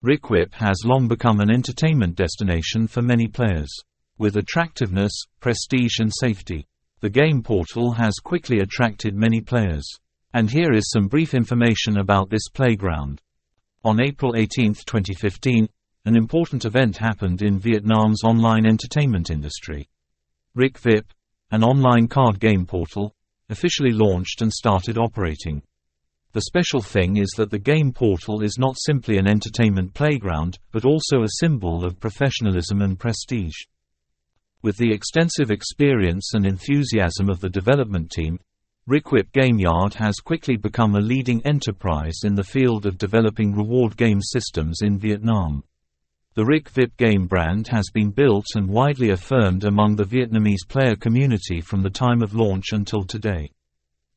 Rik Vip has long become an entertainment destination for many players. With attractiveness, prestige and safety, the game portal has quickly attracted many players. And here is some brief information about this playground. On April 18, 2015, an important event happened in Vietnam's online entertainment industry. Rik Vip, an online card game portal, officially launched and started operating. The special thing is that the game portal is not simply an entertainment playground, but also a symbol of professionalism and prestige. With the extensive experience and enthusiasm of the development team, Rik Vip Gameyard has quickly become a leading enterprise in the field of developing reward game systems in Vietnam. The Rik Vip game brand has been built and widely affirmed among the Vietnamese player community from the time of launch until today.